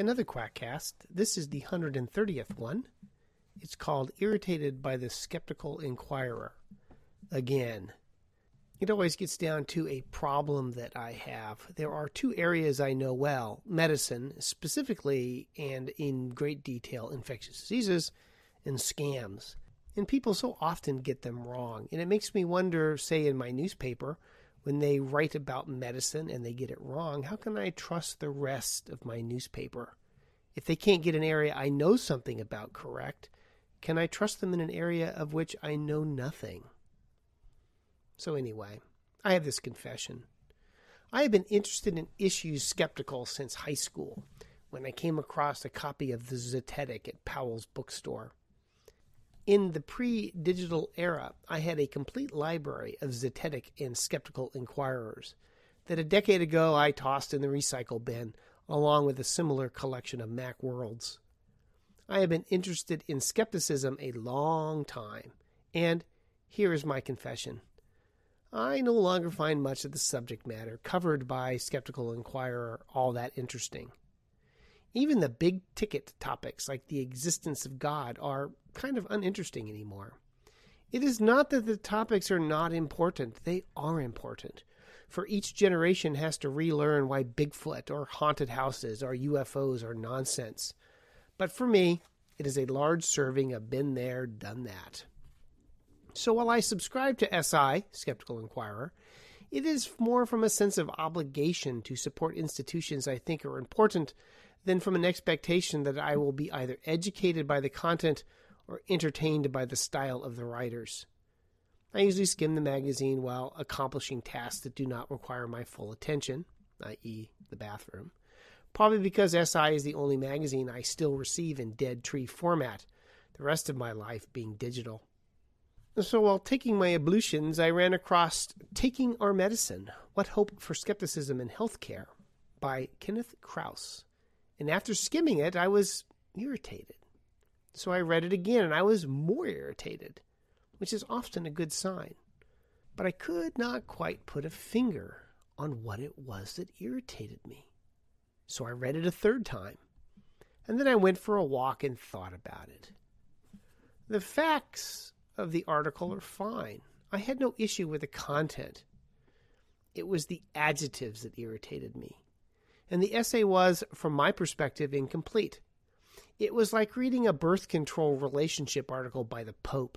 Another Quackcast. This is the 130th one. It's called Irritated by the Skeptical Inquirer. Again, it always gets down to a problem that I have. There are two areas I know well, medicine specifically and in great detail, infectious diseases and scams. And people so often get them wrong. And it makes me wonder, say in my newspaper, when they write about medicine and they get it wrong, how can I trust the rest of my newspaper? If they can't get an area I know something about correct, can I trust them in an area of which I know nothing? So anyway, I have this confession. I have been interested in issues skeptical since high school, when I came across a copy of The Zetetic at Powell's bookstore. In the pre-digital era, I had a complete library of Zetetic and Skeptical Inquirers that a decade ago I tossed in the recycle bin, along with a similar collection of Macworlds. I have been interested in skepticism a long time, and here is my confession. I no longer find much of the subject matter covered by Skeptical Inquirer all that interesting. Even the big-ticket topics like the existence of God are kind of uninteresting anymore. It is not that the topics are not important. They are important. For each generation has to relearn why Bigfoot or haunted houses or UFOs are nonsense. But for me, it is a large serving of been there, done that. So while I subscribe to SI, Skeptical Inquirer, it is more from a sense of obligation to support institutions I think are important than from an expectation that I will be either educated by the content or entertained by the style of the writers. I usually skim the magazine while accomplishing tasks that do not require my full attention, i.e. the bathroom, probably because SI is the only magazine I still receive in dead tree format, the rest of my life being digital. So while taking my ablutions, I ran across Taking Our Medicine, What Hope for Skepticism in Healthcare by Kenneth Krauss. And after skimming it, I was irritated. So I read it again, and I was more irritated, which is often a good sign. But I could not quite put a finger on what it was that irritated me. So I read it a third time, and then I went for a walk and thought about it. The facts of the article are fine. I had no issue with the content. It was the adjectives that irritated me. And the essay was, from my perspective, incomplete. It was like reading a birth control relationship article by the Pope.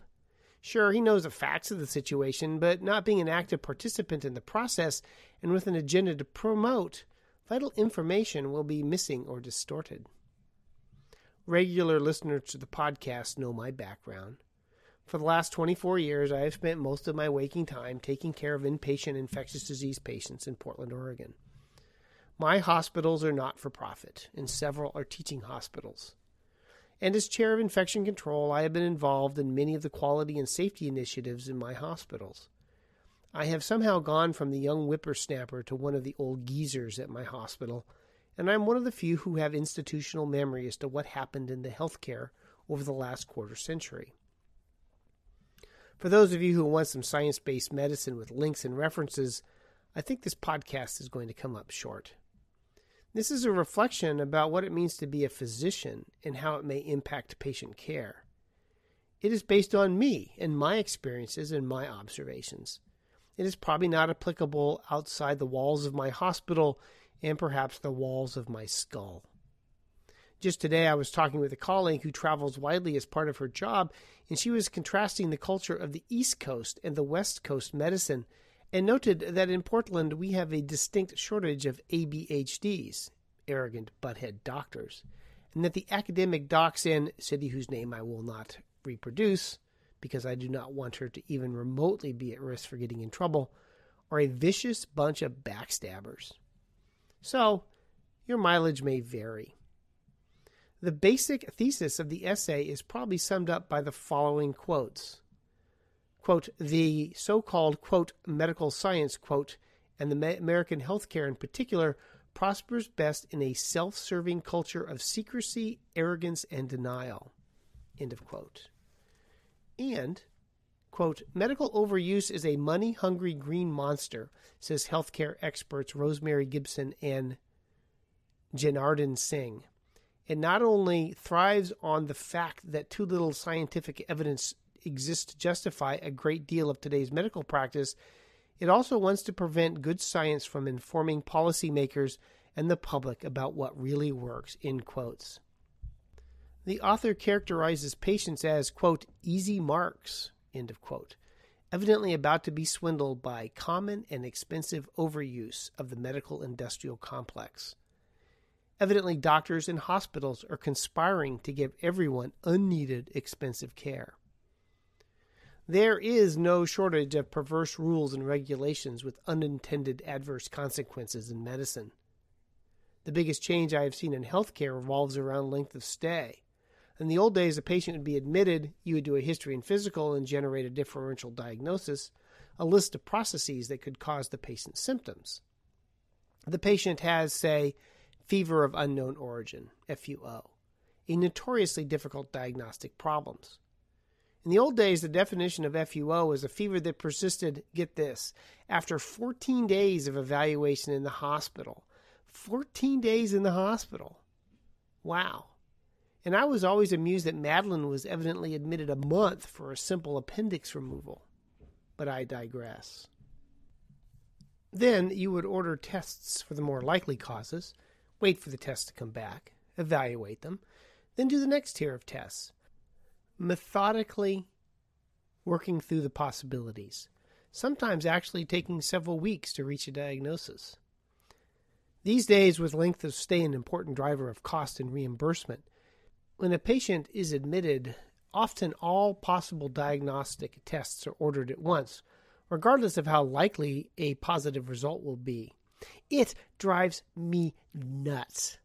Sure, he knows the facts of the situation, but not being an active participant in the process and with an agenda to promote, vital information will be missing or distorted. Regular listeners to the podcast know my background. For the last 24 years, I have spent most of my waking time taking care of inpatient infectious disease patients in Portland, Oregon. My hospitals are not-for-profit, and several are teaching hospitals. And as chair of infection control, I have been involved in many of the quality and safety initiatives in my hospitals. I have somehow gone from the young whippersnapper to one of the old geezers at my hospital, and I'm one of the few who have institutional memory as to what happened in the healthcare over the last quarter century. For those of you who want some science-based medicine with links and references, I think this podcast is going to come up short. This is a reflection about what it means to be a physician and how it may impact patient care. It is based on me and my experiences and my observations. It is probably not applicable outside the walls of my hospital and perhaps the walls of my skull. Just today I was talking with a colleague who travels widely as part of her job, and she was contrasting the culture of the East Coast and the West Coast medicine, and noted that in Portland we have a distinct shortage of ABHDs, arrogant butthead doctors, and that the academic docs in city whose name I will not reproduce, because I do not want her to even remotely be at risk for getting in trouble, are a vicious bunch of backstabbers. So, your mileage may vary. The basic thesis of the essay is probably summed up by the following quotes. Quote, the so-called, quote, medical science, quote, and the American healthcare in particular, prospers best in a self-serving culture of secrecy, arrogance, and denial, end of quote. And, quote, medical overuse is a money-hungry green monster, says healthcare experts Rosemary Gibson and Janardhan Singh. and not only thrives on the fact that too little scientific evidence exists to justify a great deal of today's medical practice, it also wants to prevent good science from informing policymakers and the public about what really works, in quotes. The author characterizes patients as, quote, easy marks, end of quote, evidently about to be swindled by common and expensive overuse of the medical industrial complex. Evidently, doctors and hospitals are conspiring to give everyone unneeded expensive care. There is no shortage of perverse rules and regulations with unintended adverse consequences in medicine. The biggest change I have seen in healthcare revolves around length of stay. In the old days, a patient would be admitted, you would do a history and physical and generate a differential diagnosis, a list of processes that could cause the patient's symptoms. The patient has, say, fever of unknown origin, FUO, a notoriously difficult diagnostic problem. In the old days, the definition of FUO was a fever that persisted, get this, after 14 days of evaluation in the hospital. 14 days in the hospital. Wow. And I was always amused that Madeline was evidently admitted a month for a simple appendix removal. But I digress. Then you would order tests for the more likely causes, wait for the tests to come back, evaluate them, then do the next tier of tests, methodically working through the possibilities, sometimes actually taking several weeks to reach a diagnosis. These days, with length of stay an important driver of cost and reimbursement, when a patient is admitted, often all possible diagnostic tests are ordered at once, regardless of how likely a positive result will be. It drives me nuts.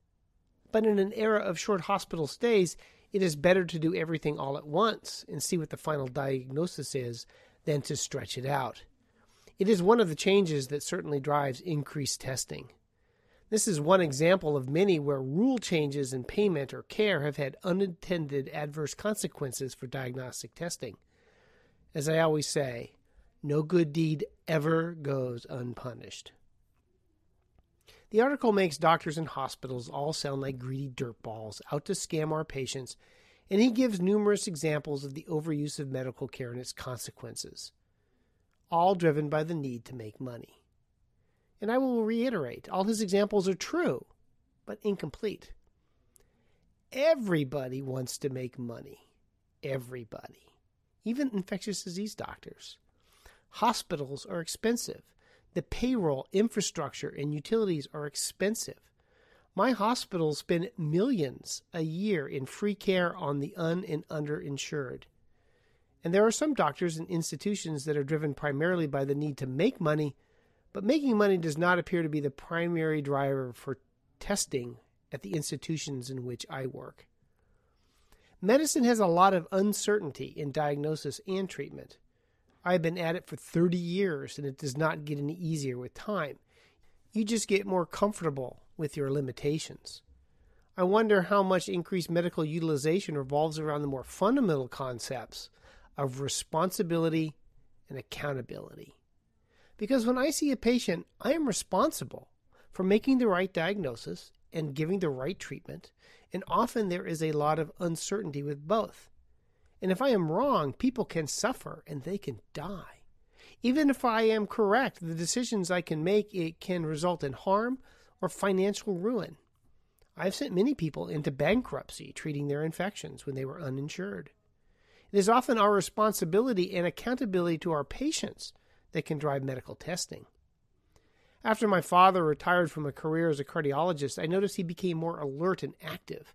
But in an era of short hospital stays, it is better to do everything all at once and see what the final diagnosis is than to stretch it out. It is one of the changes that certainly drives increased testing. This is one example of many where rule changes in payment or care have had unintended adverse consequences for diagnostic testing. As I always say, no good deed ever goes unpunished. The article makes doctors and hospitals all sound like greedy dirtballs out to scam our patients, and he gives numerous examples of the overuse of medical care and its consequences, all driven by the need to make money. And I will reiterate, all his examples are true, but incomplete. Everybody wants to make money. Everybody. Even infectious disease doctors. Hospitals are expensive. The payroll, infrastructure, and utilities are expensive. My hospitals spend millions a year in free care on the un- and underinsured. And there are some doctors and institutions that are driven primarily by the need to make money, but making money does not appear to be the primary driver for testing at the institutions in which I work. Medicine has a lot of uncertainty in diagnosis and treatment. I've been at it for 30 years, and it does not get any easier with time. You just get more comfortable with your limitations. I wonder how much increased medical utilization revolves around the more fundamental concepts of responsibility and accountability. Because when I see a patient, I am responsible for making the right diagnosis and giving the right treatment, and often there is a lot of uncertainty with both. And if I am wrong, people can suffer and they can die. Even if I am correct, the decisions I can make, it can result in harm or financial ruin. I've sent many people into bankruptcy treating their infections when they were uninsured. It is often our responsibility and accountability to our patients that can drive medical testing. After my father retired from a career as a cardiologist, I noticed he became more alert and active,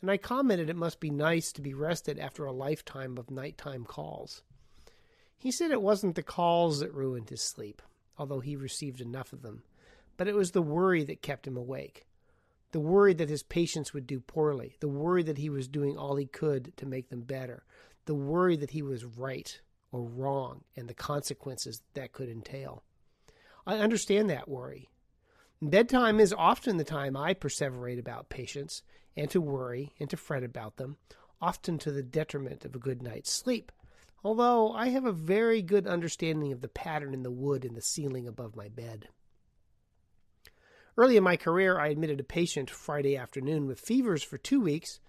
and I commented it must be nice to be rested after a lifetime of nighttime calls. He said it wasn't the calls that ruined his sleep, although he received enough of them, but it was the worry that kept him awake, the worry that his patients would do poorly, the worry that he was doing all he could to make them better, the worry that he was right or wrong, and the consequences that could entail. I understand that worry. Bedtime is often the time I perseverate about patients, and to worry, and to fret about them, often to the detriment of a good night's sleep, although I have a very good understanding of the pattern in the wood in the ceiling above my bed. Early in my career, I admitted a patient Friday afternoon with fevers for 2 weeks,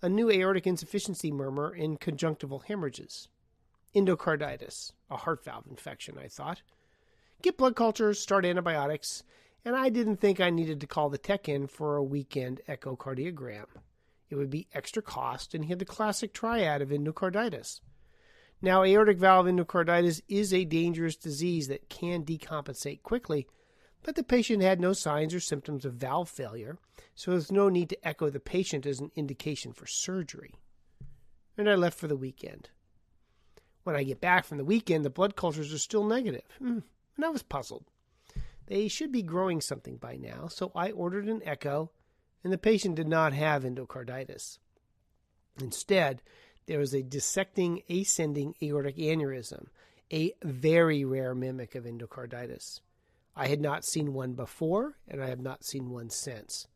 a new aortic insufficiency murmur, and conjunctival hemorrhages. Endocarditis, a heart valve infection, I thought. Get blood cultures, start antibiotics, and I didn't think I needed to call the tech in for a weekend echocardiogram. It would be extra cost, and he had the classic triad of endocarditis. Now, aortic valve endocarditis is a dangerous disease that can decompensate quickly, but the patient had no signs or symptoms of valve failure, so there's no need to echo the patient as an indication for surgery. And I left for the weekend. When I get back from the weekend, the blood cultures are still negative, and I was puzzled. They should be growing something by now, so I ordered an echo, and the patient did not have endocarditis. Instead, there was a dissecting ascending aortic aneurysm, a very rare mimic of endocarditis. I had not seen one before, and I have not seen one since.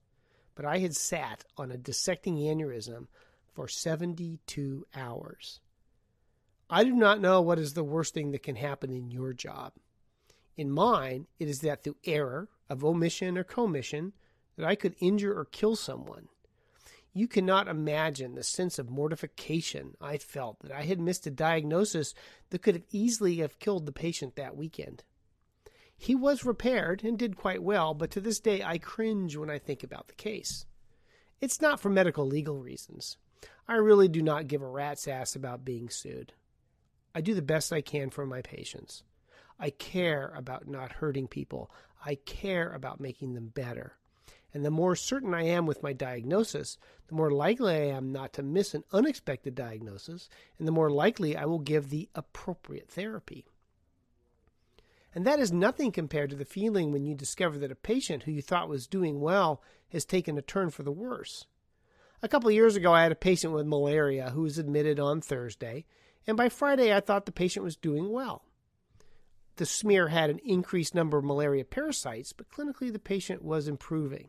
But I had sat on a dissecting aneurysm for 72 hours. I do not know what is the worst thing that can happen in your job. In mine, it is that through error of omission or commission that I could injure or kill someone. You cannot imagine the sense of mortification I felt that I had missed a diagnosis that could have easily have killed the patient that weekend. He was repaired and did quite well, but to this day I cringe when I think about the case. It's not for medical legal reasons. I really do not give a rat's ass about being sued. I do the best I can for my patients. I care about not hurting people. I care about making them better. And the more certain I am with my diagnosis, the more likely I am not to miss an unexpected diagnosis, and the more likely I will give the appropriate therapy. And that is nothing compared to the feeling when you discover that a patient who you thought was doing well has taken a turn for the worse. A couple of years ago, I had a patient with malaria who was admitted on Thursday, and by Friday I thought the patient was doing well. The smear had an increased number of malaria parasites, but clinically the patient was improving.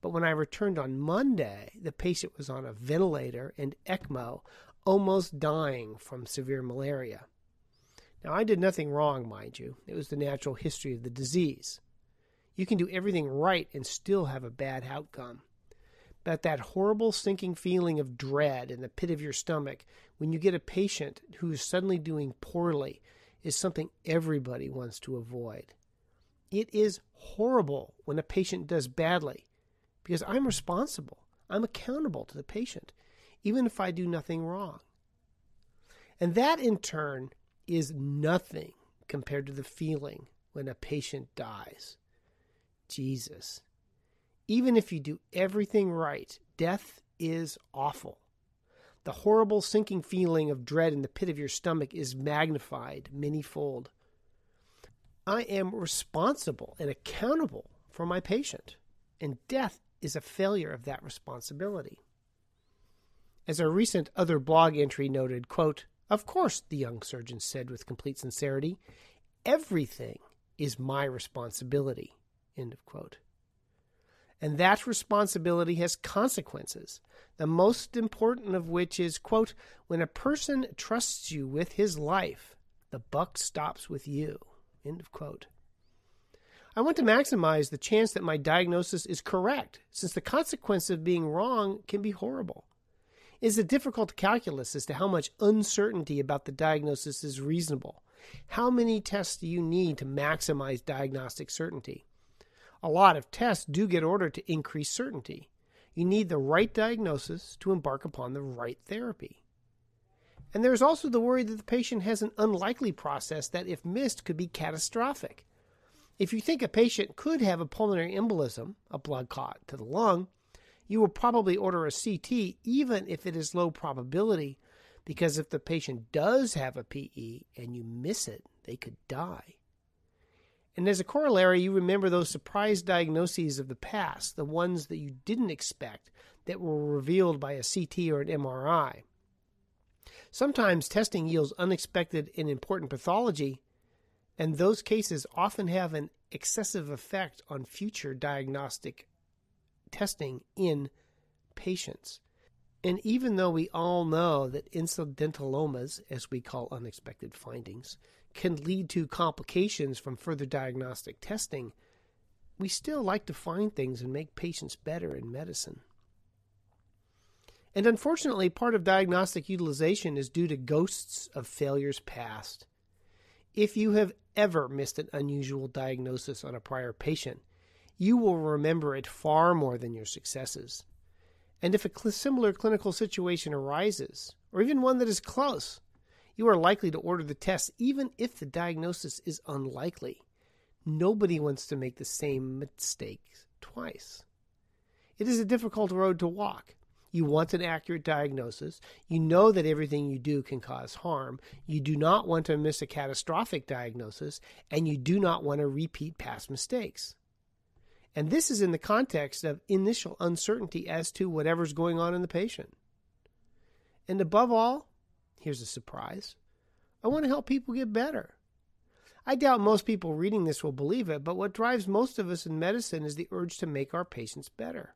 But when I returned on Monday, the patient was on a ventilator and ECMO, almost dying from severe malaria. Now, I did nothing wrong, mind you. It was the natural history of the disease. You can do everything right and still have a bad outcome. But that horrible sinking feeling of dread in the pit of your stomach when you get a patient who is suddenly doing poorly is something everybody wants to avoid. It is horrible when a patient does badly, because I'm responsible. I'm accountable to the patient, even if I do nothing wrong. And that, in turn, is nothing compared to the feeling when a patient dies. Jesus. Even if you do everything right, death is awful. The horrible sinking feeling of dread in the pit of your stomach is magnified manyfold. I am responsible and accountable for my patient, and death is a failure of that responsibility. As a recent other blog entry noted, quote, "Of course," the young surgeon said with complete sincerity, "everything is my responsibility," end of quote. And that responsibility has consequences, the most important of which is, quote, "When a person trusts you with his life, the buck stops with you," end of quote. I want to maximize the chance that my diagnosis is correct, since the consequence of being wrong can be horrible. It is a difficult calculus as to how much uncertainty about the diagnosis is reasonable. How many tests do you need to maximize diagnostic certainty? A lot of tests do get ordered to increase certainty. You need the right diagnosis to embark upon the right therapy. And there is also the worry that the patient has an unlikely process that, if missed, could be catastrophic. If you think a patient could have a pulmonary embolism, a blood clot to the lung, you will probably order a CT even if it is low probability, because if the patient does have a PE and you miss it, they could die. And as a corollary, you remember those surprise diagnoses of the past, the ones that you didn't expect that were revealed by a CT or an MRI. Sometimes testing yields unexpected and important pathology, and those cases often have an excessive effect on future diagnostic testing in patients. And even though we all know that incidentalomas, as we call unexpected findings, can lead to complications from further diagnostic testing, we still like to find things and make patients better in medicine. And unfortunately, part of diagnostic utilization is due to ghosts of failures past. If you have ever missed an unusual diagnosis on a prior patient, you will remember it far more than your successes. And if a similar clinical situation arises, or even one that is close, you are likely to order the test even if the diagnosis is unlikely. Nobody wants to make the same mistakes twice. It is a difficult road to walk. You want an accurate diagnosis. You know that everything you do can cause harm. You do not want to miss a catastrophic diagnosis, and you do not want to repeat past mistakes. And this is in the context of initial uncertainty as to whatever's going on in the patient. And above all, here's a surprise, I want to help people get better. I doubt most people reading this will believe it, but what drives most of us in medicine is the urge to make our patients better.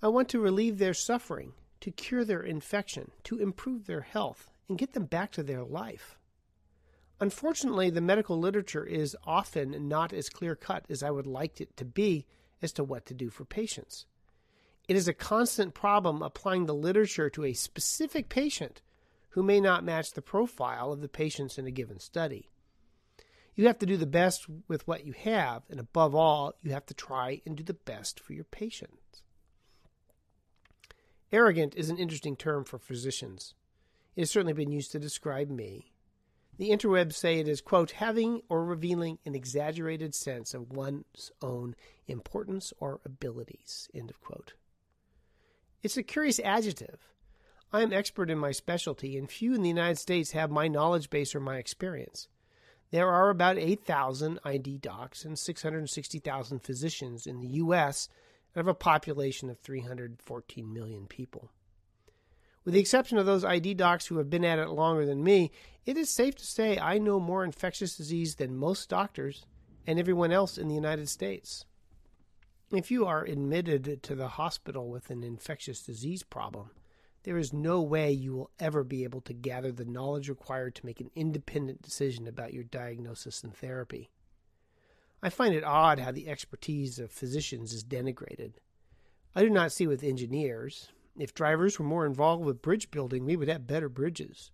I want to relieve their suffering, to cure their infection, to improve their health, and get them back to their life. Unfortunately, the medical literature is often not as clear-cut as I would like it to be as to what to do for patients. It is a constant problem applying the literature to a specific patient who may not match the profile of the patients in a given study. You have to do the best with what you have, and above all, you have to try and do the best for your patients. Arrogant is an interesting term for physicians. It has certainly been used to describe me. The interwebs say it is, quote, having or revealing an exaggerated sense of one's own importance or abilities, end of quote. It's a curious adjective. I am expert in my specialty, and few in the United States have my knowledge base or my experience. There are about 8,000 ID docs and 660,000 physicians in the U.S. out of a population of 314 million people. With the exception of those ID docs who have been at it longer than me, it is safe to say I know more infectious disease than most doctors and everyone else in the United States. If you are admitted to the hospital with an infectious disease problem, there is no way you will ever be able to gather the knowledge required to make an independent decision about your diagnosis and therapy. I find it odd how the expertise of physicians is denigrated. I do not see with engineers. If drivers were more involved with bridge building, we would have better bridges.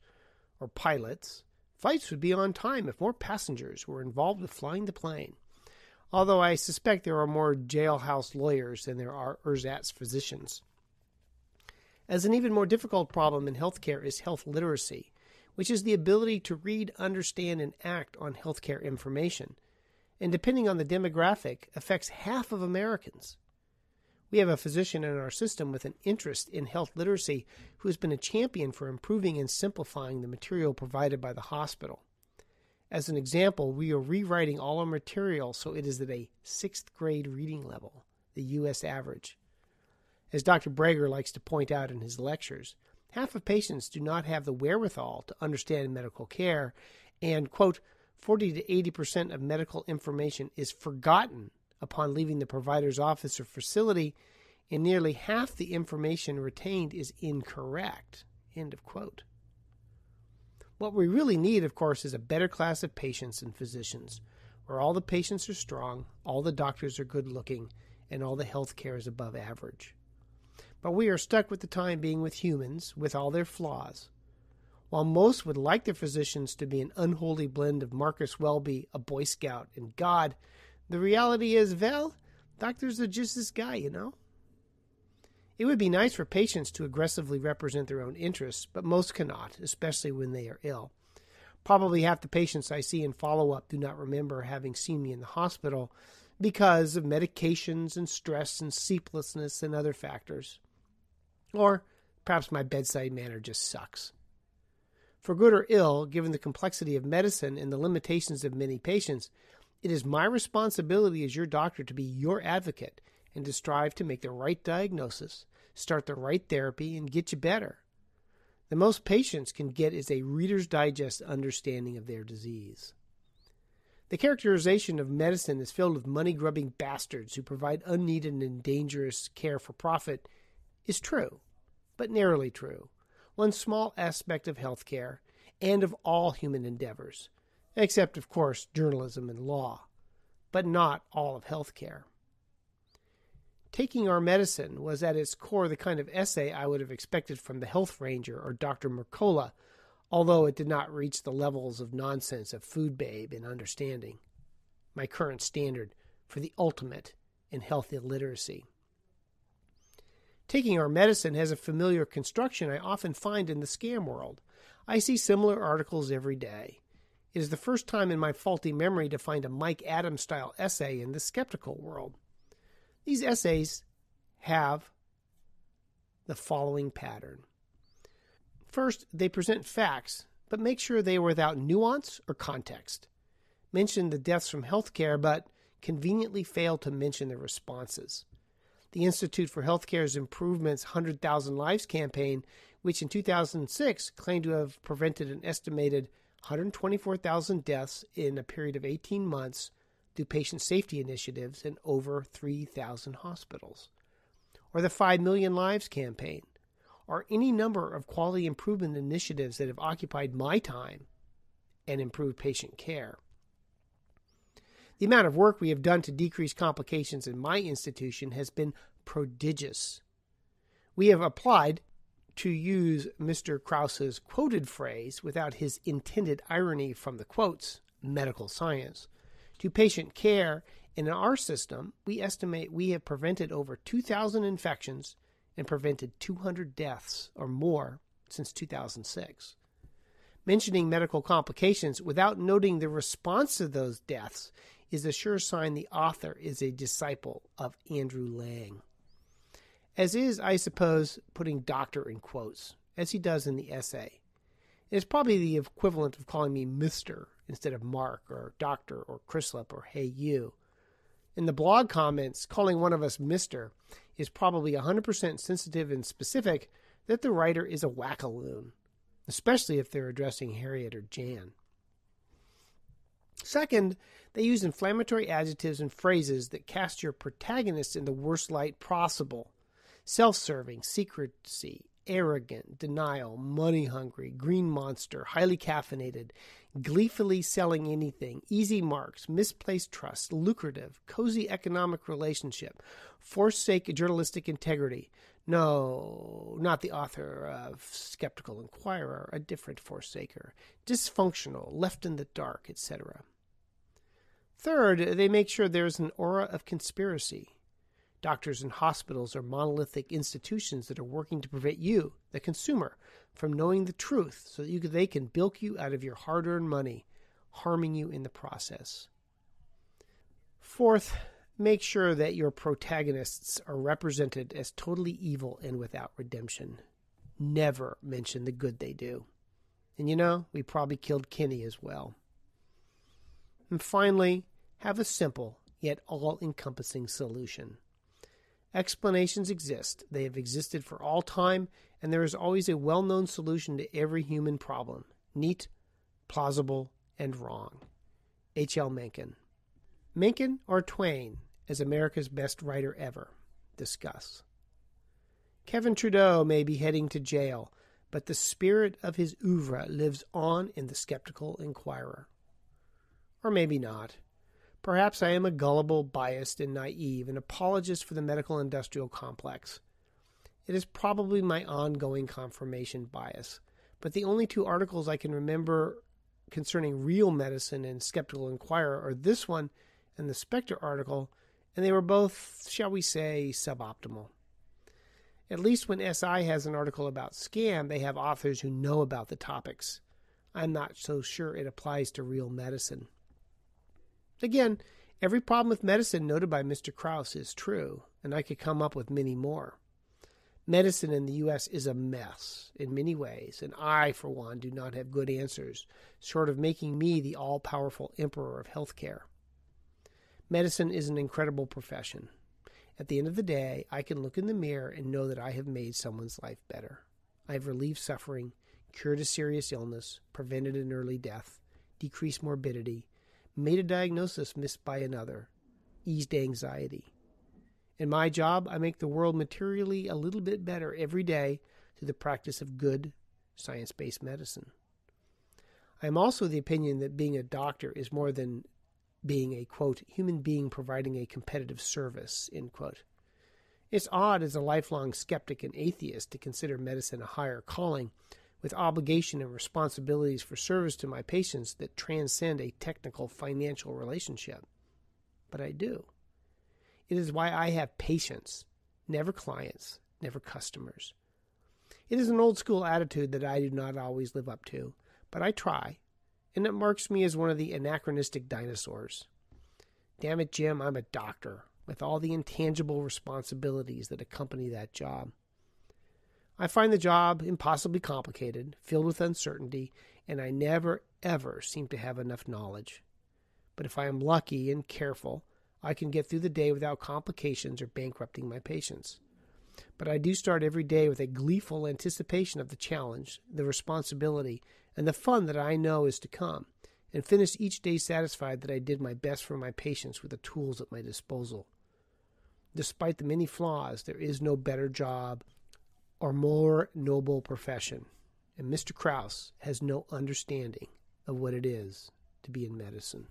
Or pilots. Flights would be on time if more passengers were involved with flying the plane. Although I suspect there are more jailhouse lawyers than there are ersatz physicians. As an even more difficult problem in healthcare is health literacy, which is the ability to read, understand, and act on healthcare information, and depending on the demographic, affects half of Americans. We have a physician in our system with an interest in health literacy who has been a champion for improving and simplifying the material provided by the hospital. As an example, we are rewriting all our material so it is at a 6th grade reading level, the U.S. average. As Dr. Brager likes to point out in his lectures, half of patients do not have the wherewithal to understand medical care, and, quote, 40 to 80% of medical information is forgotten upon leaving the provider's office or facility, and nearly half the information retained is incorrect, end of quote. What we really need, of course, is a better class of patients and physicians, where all the patients are strong, all the doctors are good-looking, and all the health care is above average. But we are stuck with the time being with humans, with all their flaws. While most would like their physicians to be an unholy blend of Marcus Welby, a Boy Scout, and God, the reality is, well, doctors are just this guy, you know? It would be nice for patients to aggressively represent their own interests, but most cannot, especially when they are ill. Probably half the patients I see in follow-up do not remember having seen me in the hospital because of medications and stress and sleeplessness and other factors. Or perhaps my bedside manner just sucks. For good or ill, given the complexity of medicine and the limitations of many patients, it is my responsibility as your doctor to be your advocate and to strive to make the right diagnosis, start the right therapy, and get you better. The most patients can get is a Reader's Digest understanding of their disease. The characterization of medicine is filled with money-grubbing bastards who provide unneeded and dangerous care for profit is true, but narrowly true. One small aspect of healthcare and of all human endeavors, except, of course, journalism and law, but not all of healthcare. Taking Our Medicine was at its core the kind of essay I would have expected from the Health Ranger or Dr. Mercola, although it did not reach the levels of nonsense of Food Babe in understanding, my current standard for the ultimate in health illiteracy. Taking Our Medicine has a familiar construction I often find in the scam world. I see similar articles every day. It is the first time in my faulty memory to find a Mike Adams-style essay in the skeptical world. These essays have the following pattern. First, they present facts, but make sure they are without nuance or context. Mention the deaths from healthcare, but conveniently fail to mention the responses. The Institute for Healthcare's Improvement's 100,000 Lives campaign, which in 2006 claimed to have prevented an estimated 124,000 deaths in a period of 18 months through patient safety initiatives in over 3,000 hospitals. Or the 5 Million Lives campaign, or any number of quality improvement initiatives that have occupied my time and improved patient care. The amount of work we have done to decrease complications in my institution has been prodigious. We have applied, to use Mr. Krauss's quoted phrase without his intended irony from the quotes, medical science, to patient care, and in our system, we estimate we have prevented over 2,000 infections and prevented 200 deaths or more since 2006. Mentioning medical complications without noting the response to those deaths is a sure sign the author is a disciple of Andrew Lang. As is, I suppose, putting doctor in quotes, as he does in the essay. It is probably the equivalent of calling me Mr. instead of Mark or Doctor or Chrislip or Hey You. In the blog comments, calling one of us Mr. is probably 100% sensitive and specific that the writer is a wackaloon, especially if they're addressing Harriet or Jan. Second, they use inflammatory adjectives and phrases that cast your protagonist in the worst light possible. Self-serving, secrecy, arrogant, denial, money-hungry, green monster, highly caffeinated, gleefully selling anything, easy marks, misplaced trust, lucrative, cozy economic relationship, forsake journalistic integrity. No, not the author of Skeptical Inquirer, a different forsaker, dysfunctional, left in the dark, etc. Third, they make sure there is an aura of conspiracy. Doctors and hospitals are monolithic institutions that are working to prevent you, the consumer, from knowing the truth so that they can bilk you out of your hard-earned money, harming you in the process. Fourth, make sure that your protagonists are represented as totally evil and without redemption. Never mention the good they do. And you know, we probably killed Kenny as well. And finally, have a simple yet all-encompassing solution. Explanations exist. They have existed for all time, and there is always a well-known solution to every human problem. Neat, plausible, and wrong. H.L. Mencken. Mencken or Twain, as America's best writer ever. Discuss. Kevin Trudeau may be heading to jail, but the spirit of his oeuvre lives on in the Skeptical Inquirer. Or maybe not. Perhaps I am a gullible, biased, and naive, an apologist for the medical industrial complex. It is probably my ongoing confirmation bias, but the only two articles I can remember concerning real medicine and Skeptical Inquirer are this one and the Spectre article, and they were both, shall we say, suboptimal. At least when SI has an article about scam, they have authors who know about the topics. I'm not so sure it applies to real medicine. Again, every problem with medicine noted by Mr. Krauss is true, and I could come up with many more. Medicine in the U.S. is a mess in many ways, and I, for one, do not have good answers, short of making me the all-powerful emperor of healthcare. Medicine is an incredible profession. At the end of the day, I can look in the mirror and know that I have made someone's life better. I have relieved suffering, cured a serious illness, prevented an early death, decreased morbidity, made a diagnosis missed by another, eased anxiety. In my job, I make the world materially a little bit better every day through the practice of good, science-based medicine. I am also the opinion that being a doctor is more than being a, quote, human being providing a competitive service, end quote. It's odd as a lifelong skeptic and atheist to consider medicine a higher calling, with obligation and responsibilities for service to my patients that transcend a technical financial relationship. But I do. It is why I have patients, never clients, never customers. It is an old-school attitude that I do not always live up to, but I try, and it marks me as one of the anachronistic dinosaurs. Damn it, Jim, I'm a doctor, with all the intangible responsibilities that accompany that job. I find the job impossibly complicated, filled with uncertainty, and I never, ever seem to have enough knowledge. But if I am lucky and careful, I can get through the day without complications or bankrupting my patients. But I do start every day with a gleeful anticipation of the challenge, the responsibility, and the fun that I know is to come, and finish each day satisfied that I did my best for my patients with the tools at my disposal. Despite the many flaws, there is no better job or more noble profession, and Mr. Krauss has no understanding of what it is to be in medicine.